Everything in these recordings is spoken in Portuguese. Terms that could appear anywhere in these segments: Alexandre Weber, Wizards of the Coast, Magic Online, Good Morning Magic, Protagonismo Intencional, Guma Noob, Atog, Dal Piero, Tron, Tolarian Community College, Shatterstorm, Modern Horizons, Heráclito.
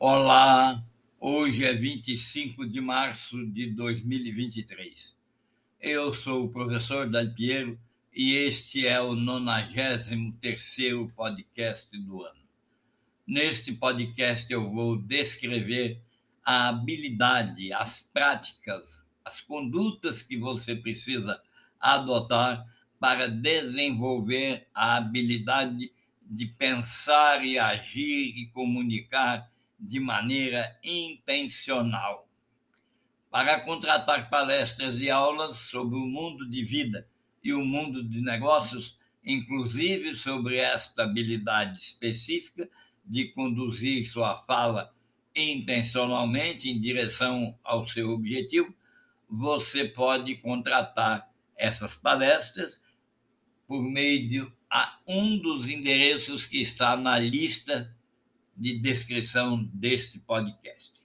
Olá, hoje é 25 de março de 2023. Eu sou o professor Dal Piero e este é o 93º podcast do ano. Neste podcast eu vou descrever a habilidade, as práticas, as condutas que você precisa adotar para desenvolver a habilidade de pensar e agir e comunicar de maneira intencional. Para contratar palestras e aulas sobre o mundo de vida e o mundo de negócios, inclusive sobre esta habilidade específica de conduzir sua fala intencionalmente em direção ao seu objetivo, você pode contratar essas palestras por meio de um dos endereços que está na lista de descrição deste podcast.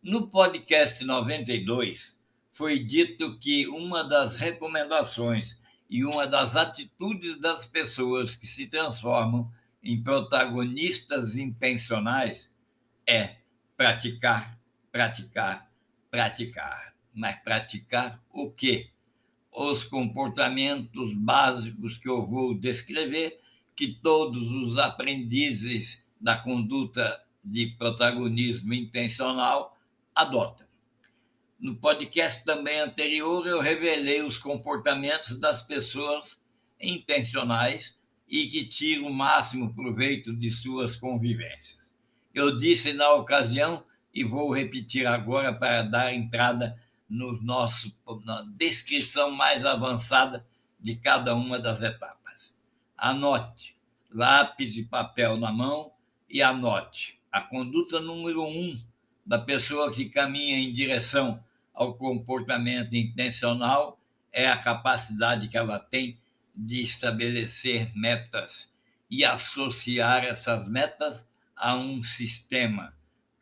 No podcast 92, foi dito que uma das recomendações e uma das atitudes das pessoas que se transformam em protagonistas intencionais é praticar, praticar, praticar. Mas praticar o quê? Os comportamentos básicos que eu vou descrever, que todos os aprendizes da conduta de protagonismo intencional adota. No podcast também anterior, eu revelei os comportamentos das pessoas intencionais e que tiram o máximo proveito de suas convivências. Eu disse na ocasião, e vou repetir agora para dar entrada na descrição mais avançada de cada uma das etapas. Anote, lápis e papel na mão, e anote, a conduta número 1 da pessoa que caminha em direção ao comportamento intencional é a capacidade que ela tem de estabelecer metas e associar essas metas a um sistema.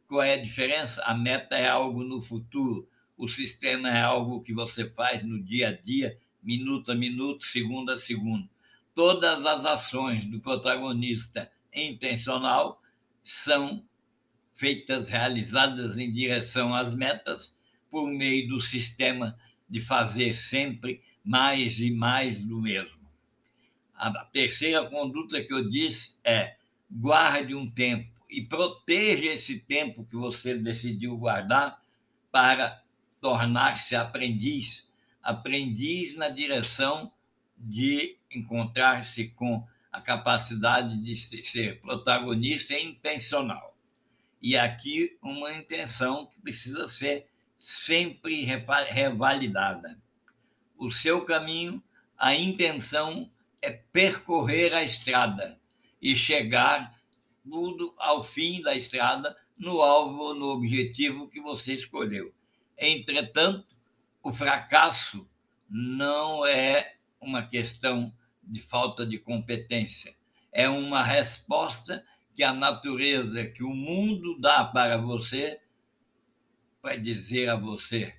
Qual é a diferença? A meta é algo no futuro, o sistema é algo que você faz no dia a dia, minuto a minuto, segundo a segundo. Todas as ações do protagonista intencional são feitas, realizadas em direção às metas por meio do sistema de fazer sempre mais e mais do mesmo. A terceira conduta que eu disse é: guarde um tempo e proteja esse tempo que você decidiu guardar para tornar-se aprendiz. Aprendiz na direção de encontrar-se com a capacidade de ser protagonista é intencional. E aqui uma intenção que precisa ser sempre revalidada. O seu caminho, a intenção é percorrer a estrada e chegar tudo ao fim da estrada no alvo, no objetivo que você escolheu. Entretanto, o fracasso não é uma questão de falta de competência. É uma resposta que a natureza, que o mundo dá para você, vai dizer a você: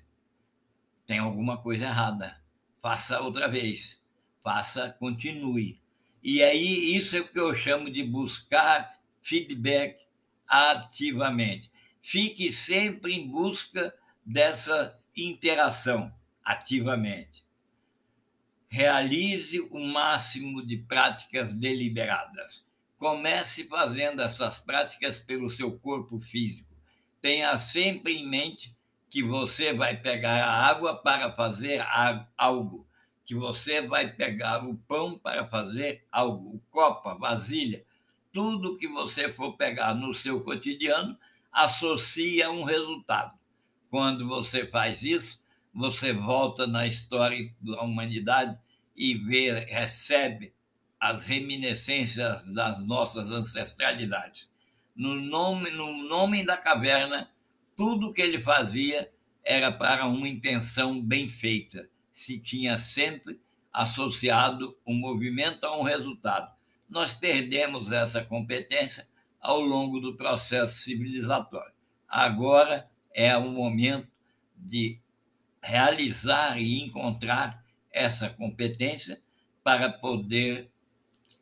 tem alguma coisa errada, faça outra vez, faça, continue. E aí isso é o que eu chamo de buscar feedback ativamente. Fique sempre em busca dessa interação ativamente. Realize o máximo de práticas deliberadas. Comece fazendo essas práticas pelo seu corpo físico. Tenha sempre em mente que você vai pegar a água para fazer algo, que você vai pegar o pão para fazer algo, copa, vasilha. Tudo que você for pegar no seu cotidiano, associe a um resultado. Quando você faz isso, você volta na história da humanidade e recebe as reminiscências das nossas ancestralidades. No nome da caverna, tudo que ele fazia era para uma intenção bem feita. Se tinha sempre associado o movimento a um resultado. Nós perdemos essa competência ao longo do processo civilizatório. Agora é o momento de realizar e encontrar essa competência para poder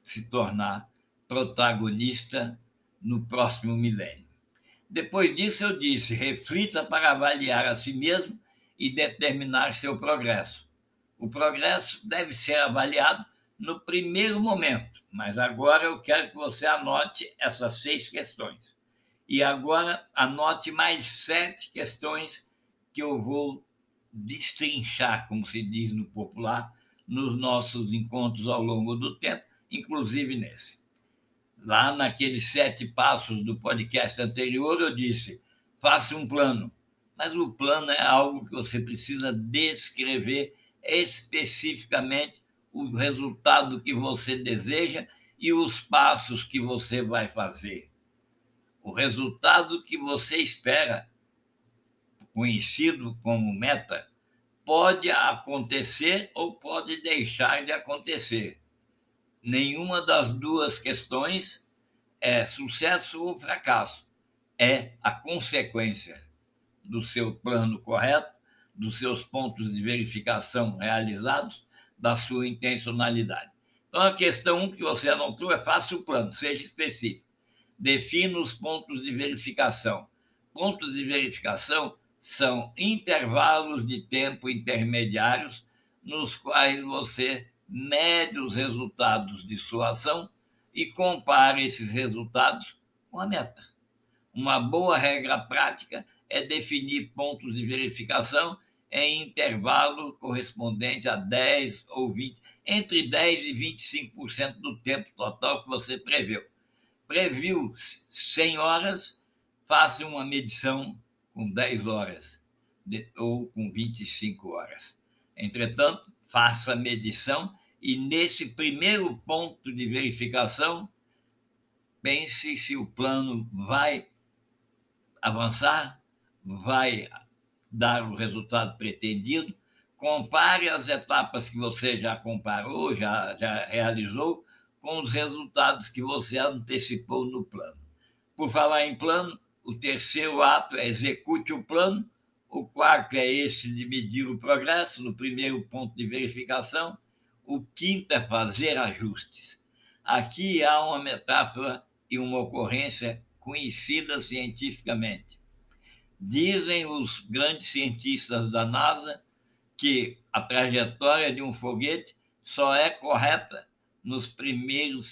se tornar protagonista no próximo milênio. Depois disso, eu disse, reflita para avaliar a si mesmo e determinar seu progresso. O progresso deve ser avaliado no primeiro momento, mas agora eu quero que você anote essas 6 questões. E agora anote mais 7 questões que eu vou destrinchar, como se diz no popular, nos nossos encontros ao longo do tempo, inclusive nesse. Lá naqueles 7 passos do podcast anterior, eu disse, faça um plano. Mas o plano é algo que você precisa descrever especificamente o resultado que você deseja e os passos que você vai fazer. O resultado que você espera, conhecido como meta, pode acontecer ou pode deixar de acontecer. Nenhuma das duas questões é sucesso ou fracasso. É a consequência do seu plano correto, dos seus pontos de verificação realizados, da sua intencionalidade. Então, a questão 1 que você anotou é faça o plano, seja específico. Defina os pontos de verificação. Pontos de verificação são intervalos de tempo intermediários nos quais você mede os resultados de sua ação e compara esses resultados com a meta. Uma boa regra prática é definir pontos de verificação em intervalo correspondente a 10 ou 20, entre 10% e 25% do tempo total que você preveu. Previu 100 horas, faça uma medição com 10 horas ou com 25 horas. Entretanto, faça a medição e, nesse primeiro ponto de verificação, pense se o plano vai avançar, vai dar o resultado pretendido, compare as etapas que você já comparou, já realizou, com os resultados que você antecipou no plano. Por falar em plano, o terceiro ato é execute o plano. O quarto é esse de medir o progresso, no primeiro ponto de verificação. O quinto é fazer ajustes. Aqui há uma metáfora e uma ocorrência conhecida cientificamente. Dizem os grandes cientistas da NASA que a trajetória de um foguete só é correta nos primeiros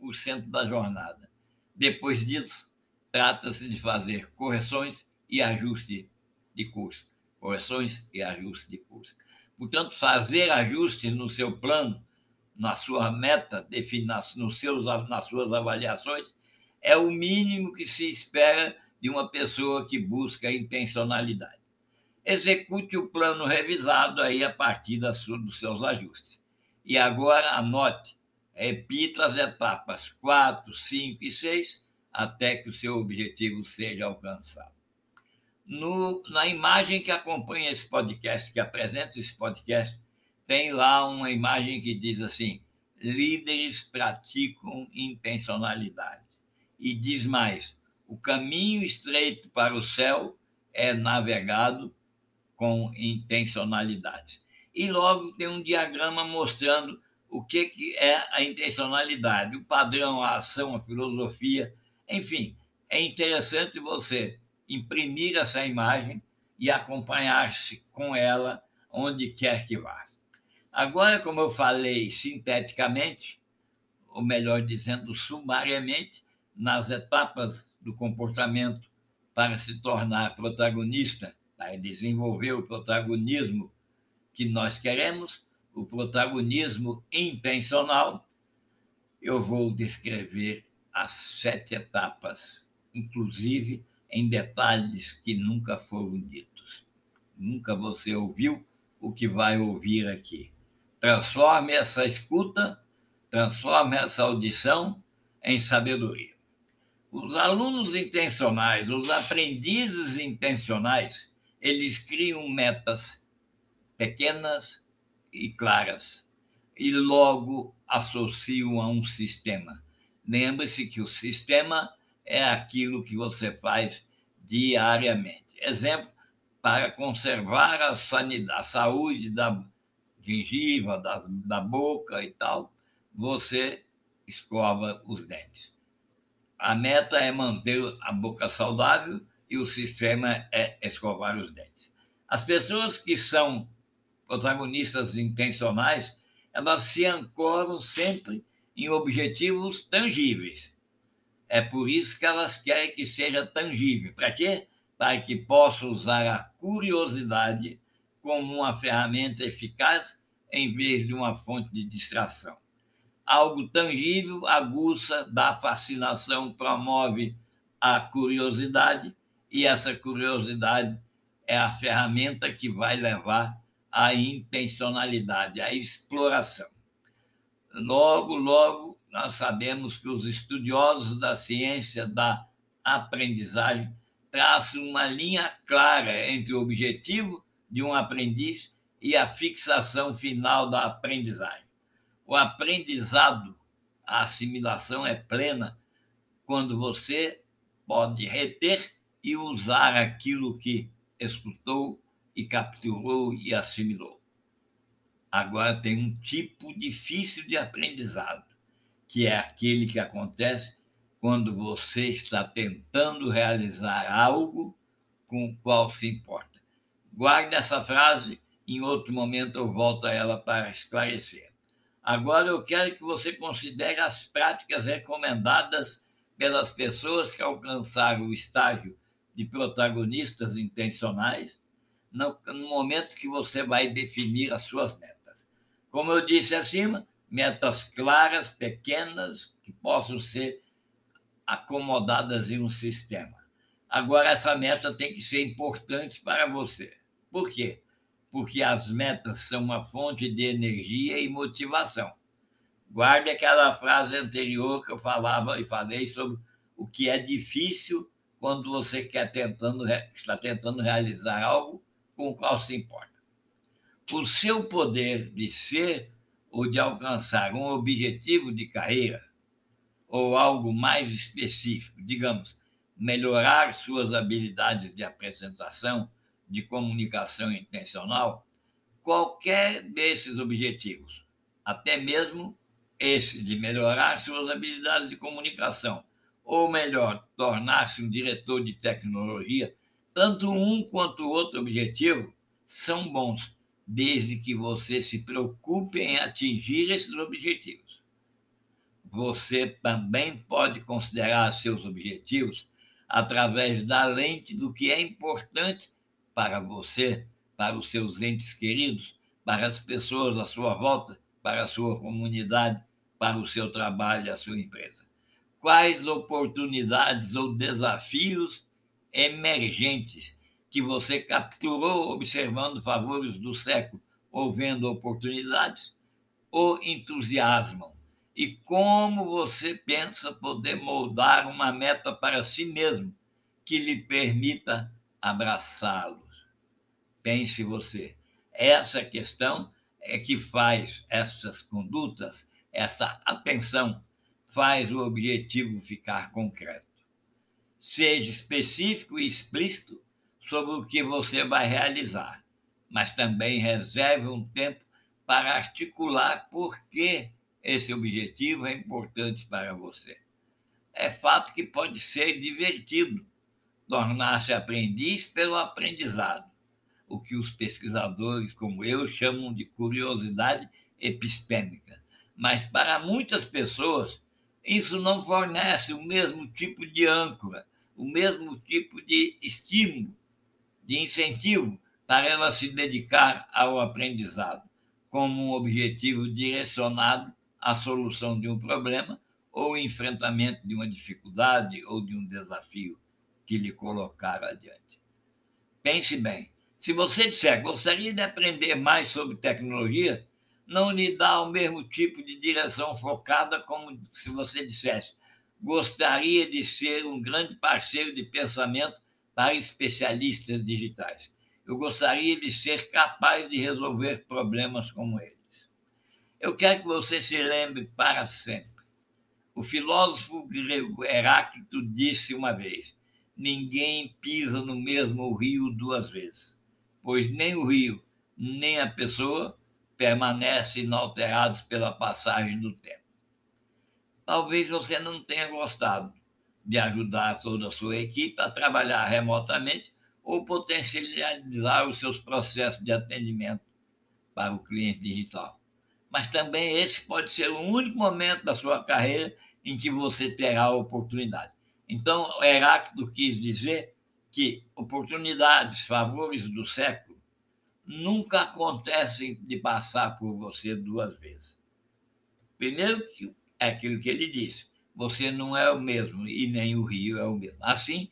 5% da jornada. Depois disso, trata-se de fazer correções e ajustes de curso, correções e ajustes de curso. Portanto, fazer ajustes no seu plano, na sua meta, nas suas avaliações, é o mínimo que se espera de uma pessoa que busca intencionalidade. Execute o plano revisado aí a partir dos seus ajustes. E agora anote, repita as etapas 4, 5 e 6 até que o seu objetivo seja alcançado. Na imagem que acompanha esse podcast, que apresenta esse podcast, tem lá uma imagem que diz assim, líderes praticam intencionalidade. E diz mais, o caminho estreito para o céu é navegado com intencionalidade. E logo tem um diagrama mostrando o que é a intencionalidade, o padrão, a ação, a filosofia, enfim, é interessante você imprimir essa imagem e acompanhar-se com ela onde quer que vá. Agora, como eu falei sinteticamente, ou melhor dizendo, sumariamente, nas etapas do comportamento para se tornar protagonista, para desenvolver o protagonismo que nós queremos, o protagonismo intencional, eu vou descrever as 7 etapas, inclusive em detalhes que nunca foram ditos. Nunca você ouviu o que vai ouvir aqui. Transforme essa escuta, transforme essa audição em sabedoria. Os alunos intencionais, os aprendizes intencionais, eles criam metas pequenas e claras e logo associam a um sistema. Lembre-se que o sistema é aquilo que você faz diariamente. Exemplo, para conservar a saúde da gengiva, da boca e tal, você escova os dentes. A meta é manter a boca saudável e o sistema é escovar os dentes. As pessoas que são protagonistas intencionais, elas se ancoram sempre em objetivos tangíveis. É por isso que elas querem que seja tangível. Para quê? Para que possa usar a curiosidade como uma ferramenta eficaz em vez de uma fonte de distração. Algo tangível aguça, dá fascinação, promove a curiosidade, e essa curiosidade é a ferramenta que vai levar à intencionalidade, à exploração. Logo, logo, nós sabemos que os estudiosos da ciência da aprendizagem traçam uma linha clara entre o objetivo de um aprendiz e a fixação final da aprendizagem. O aprendizado, a assimilação é plena quando você pode reter e usar aquilo que escutou e capturou e assimilou. Agora tem um tipo difícil de aprendizado, que é aquele que acontece quando você está tentando realizar algo com o qual se importa. Guarde essa frase, em outro momento eu volto a ela para esclarecer. Agora eu quero que você considere as práticas recomendadas pelas pessoas que alcançaram o estágio de protagonistas intencionais no momento que você vai definir as suas metas. Como eu disse acima, metas claras, pequenas, que possam ser acomodadas em um sistema. Agora essa meta tem que ser importante para você. Por quê? Porque as metas são uma fonte de energia e motivação. Guarde aquela frase anterior que eu falei sobre o que é difícil quando você está tentando realizar algo com o qual se importa. O seu poder de ser ou de alcançar um objetivo de carreira ou algo mais específico, digamos, melhorar suas habilidades de apresentação, de comunicação intencional, qualquer desses objetivos, até mesmo esse de melhorar suas habilidades de comunicação, ou melhor, tornar-se um diretor de tecnologia, tanto um quanto o outro objetivo são bons, desde que você se preocupe em atingir esses objetivos. Você também pode considerar seus objetivos através da lente do que é importante para você, para os seus entes queridos, para as pessoas à sua volta, para a sua comunidade, para o seu trabalho e a sua empresa. Quais oportunidades ou desafios emergentes que você capturou observando favores do século ou vendo oportunidades o entusiasmam? E como você pensa poder moldar uma meta para si mesmo que lhe permita abraçá-lo? Pense você, essa questão é que faz essas condutas, essa atenção, faz o objetivo ficar concreto. Seja específico e explícito sobre o que você vai realizar, mas também reserve um tempo para articular por que esse objetivo é importante para você. É fato que pode ser divertido tornar-se aprendiz pelo aprendizado, o que os pesquisadores como eu chamam de curiosidade epistêmica. Mas para muitas pessoas, isso não fornece o mesmo tipo de âncora, o mesmo tipo de estímulo, de incentivo para ela se dedicar ao aprendizado, como um objetivo direcionado à solução de um problema ou enfrentamento de uma dificuldade ou de um desafio que lhe colocaram adiante. Pense bem. Se você disser, gostaria de aprender mais sobre tecnologia, não lhe dá o mesmo tipo de direção focada como se você dissesse, gostaria de ser um grande parceiro de pensamento para especialistas digitais. Eu gostaria de ser capaz de resolver problemas como eles. Eu quero que você se lembre para sempre. O filósofo grego Heráclito disse uma vez, ninguém pisa no mesmo rio duas vezes, pois nem o rio, nem a pessoa permanecem inalterados pela passagem do tempo. Talvez você não tenha gostado, de ajudar toda a sua equipe a trabalhar remotamente ou potencializar os seus processos de atendimento para o cliente digital. Mas também esse pode ser o único momento da sua carreira em que você terá a oportunidade. Então, Heráclito quis dizer que oportunidades, favores do século, nunca acontecem de passar por você duas vezes. Primeiro, é aquilo que ele disse, você não é o mesmo e nem o rio é o mesmo. Assim,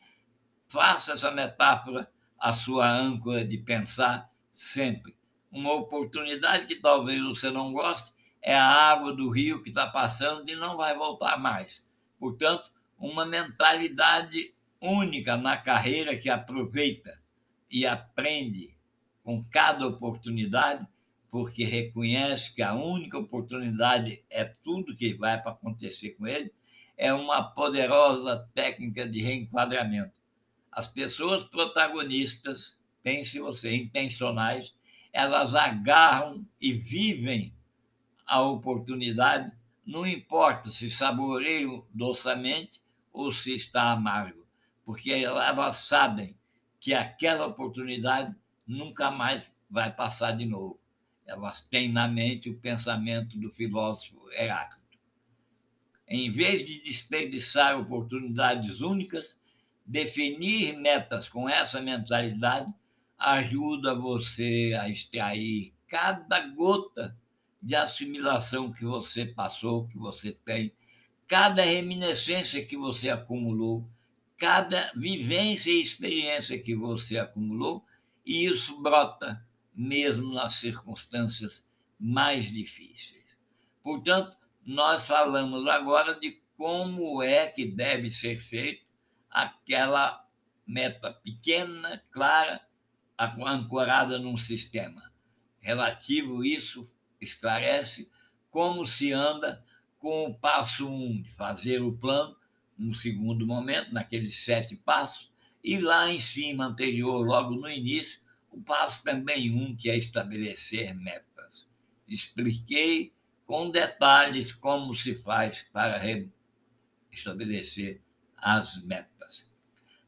faça essa metáfora a sua âncora de pensar sempre. Uma oportunidade que talvez você não goste é a água do rio que está passando e não vai voltar mais. Portanto, uma mentalidade única na carreira que aproveita e aprende com cada oportunidade, porque reconhece que a única oportunidade é tudo que vai para acontecer com ele, é uma poderosa técnica de reenquadramento. As pessoas protagonistas, pense você, intencionais, elas agarram e vivem a oportunidade, não importa se saboreiam doçamente ou se está amargo, porque elas sabem que aquela oportunidade nunca mais vai passar de novo. Elas têm na mente o pensamento do filósofo Heráclito. Em vez de desperdiçar oportunidades únicas, definir metas com essa mentalidade ajuda você a extrair cada gota de assimilação que você passou, que você tem, cada reminiscência que você acumulou, cada vivência e experiência que você acumulou, e isso brota mesmo nas circunstâncias mais difíceis. Portanto, nós falamos agora de como é que deve ser feita aquela meta pequena, clara, ancorada num sistema. Relativo a isso, esclarece como se anda com o passo 1, de fazer o plano, no segundo momento, naqueles 7 passos, e lá em cima, anterior, logo no início, o passo também 1, que é estabelecer metas. Expliquei com detalhes como se faz para estabelecer as metas.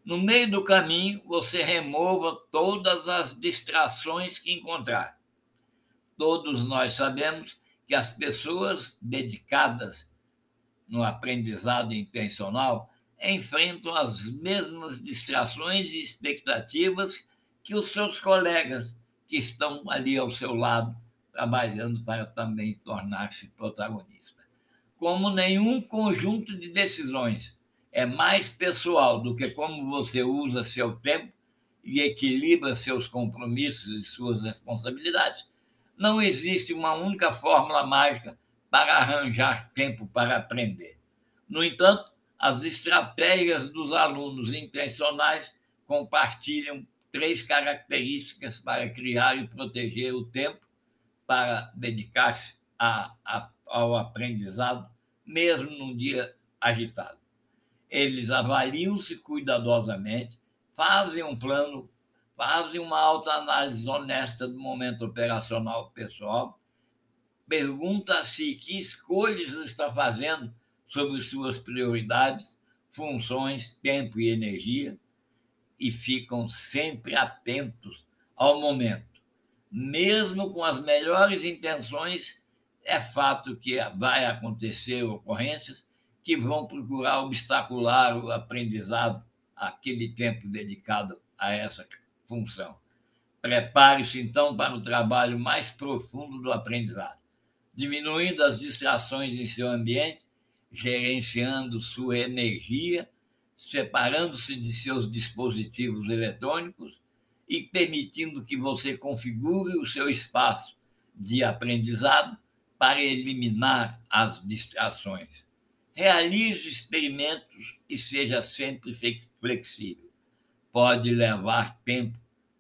No meio do caminho, você remova todas as distrações que encontrar. Todos nós sabemos que as pessoas dedicadas no aprendizado intencional enfrentam as mesmas distrações e expectativas que os seus colegas que estão ali ao seu lado, trabalhando para também tornar-se protagonista. Como nenhum conjunto de decisões é mais pessoal do que como você usa seu tempo e equilibra seus compromissos e suas responsabilidades, não existe uma única fórmula mágica para arranjar tempo para aprender. No entanto, as estratégias dos alunos intencionais compartilham 3 características para criar e proteger o tempo para dedicar-se ao aprendizado, mesmo num dia agitado. Eles avaliam-se cuidadosamente, fazem um plano, fazem uma autoanálise honesta do momento operacional pessoal, pergunta-se que escolhas está fazendo sobre suas prioridades, funções, tempo e energia, e ficam sempre atentos ao momento. Mesmo com as melhores intenções, é fato que vai acontecer ocorrências que vão procurar obstacular o aprendizado, aquele tempo dedicado a essa função. Prepare-se, então, para o trabalho mais profundo do aprendizado, diminuindo as distrações em seu ambiente, gerenciando sua energia, separando-se de seus dispositivos eletrônicos e permitindo que você configure o seu espaço de aprendizado para eliminar as distrações. Realize experimentos e seja sempre flexível. Pode levar tempo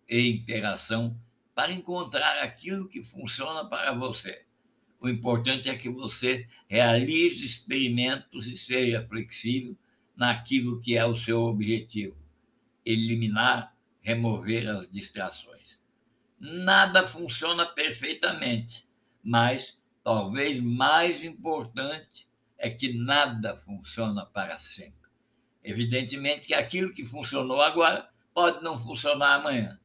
e interação para encontrar aquilo que funciona para você. O importante é que você realize experimentos e seja flexível naquilo que é o seu objetivo, eliminar, remover as distrações. Nada funciona perfeitamente, mas talvez mais importante é que nada funciona para sempre. Evidentemente que aquilo que funcionou agora pode não funcionar amanhã.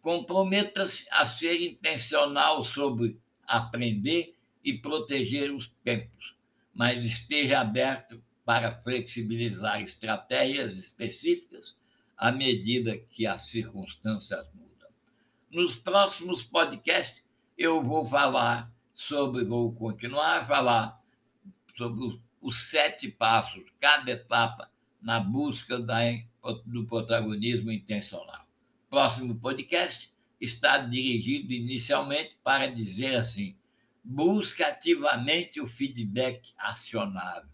Comprometa-se a ser intencional sobre aprender e proteger os tempos, mas esteja aberto para flexibilizar estratégias específicas à medida que as circunstâncias mudam. Nos próximos podcasts, eu vou continuar a falar sobre os 7 passos, cada etapa, na busca do protagonismo intencional. Próximo podcast está dirigido inicialmente para dizer assim: busque ativamente o feedback acionável.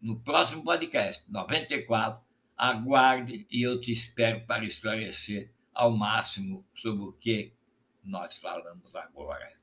No próximo podcast, 94, aguarde e eu te espero para esclarecer ao máximo sobre o que nós falamos agora.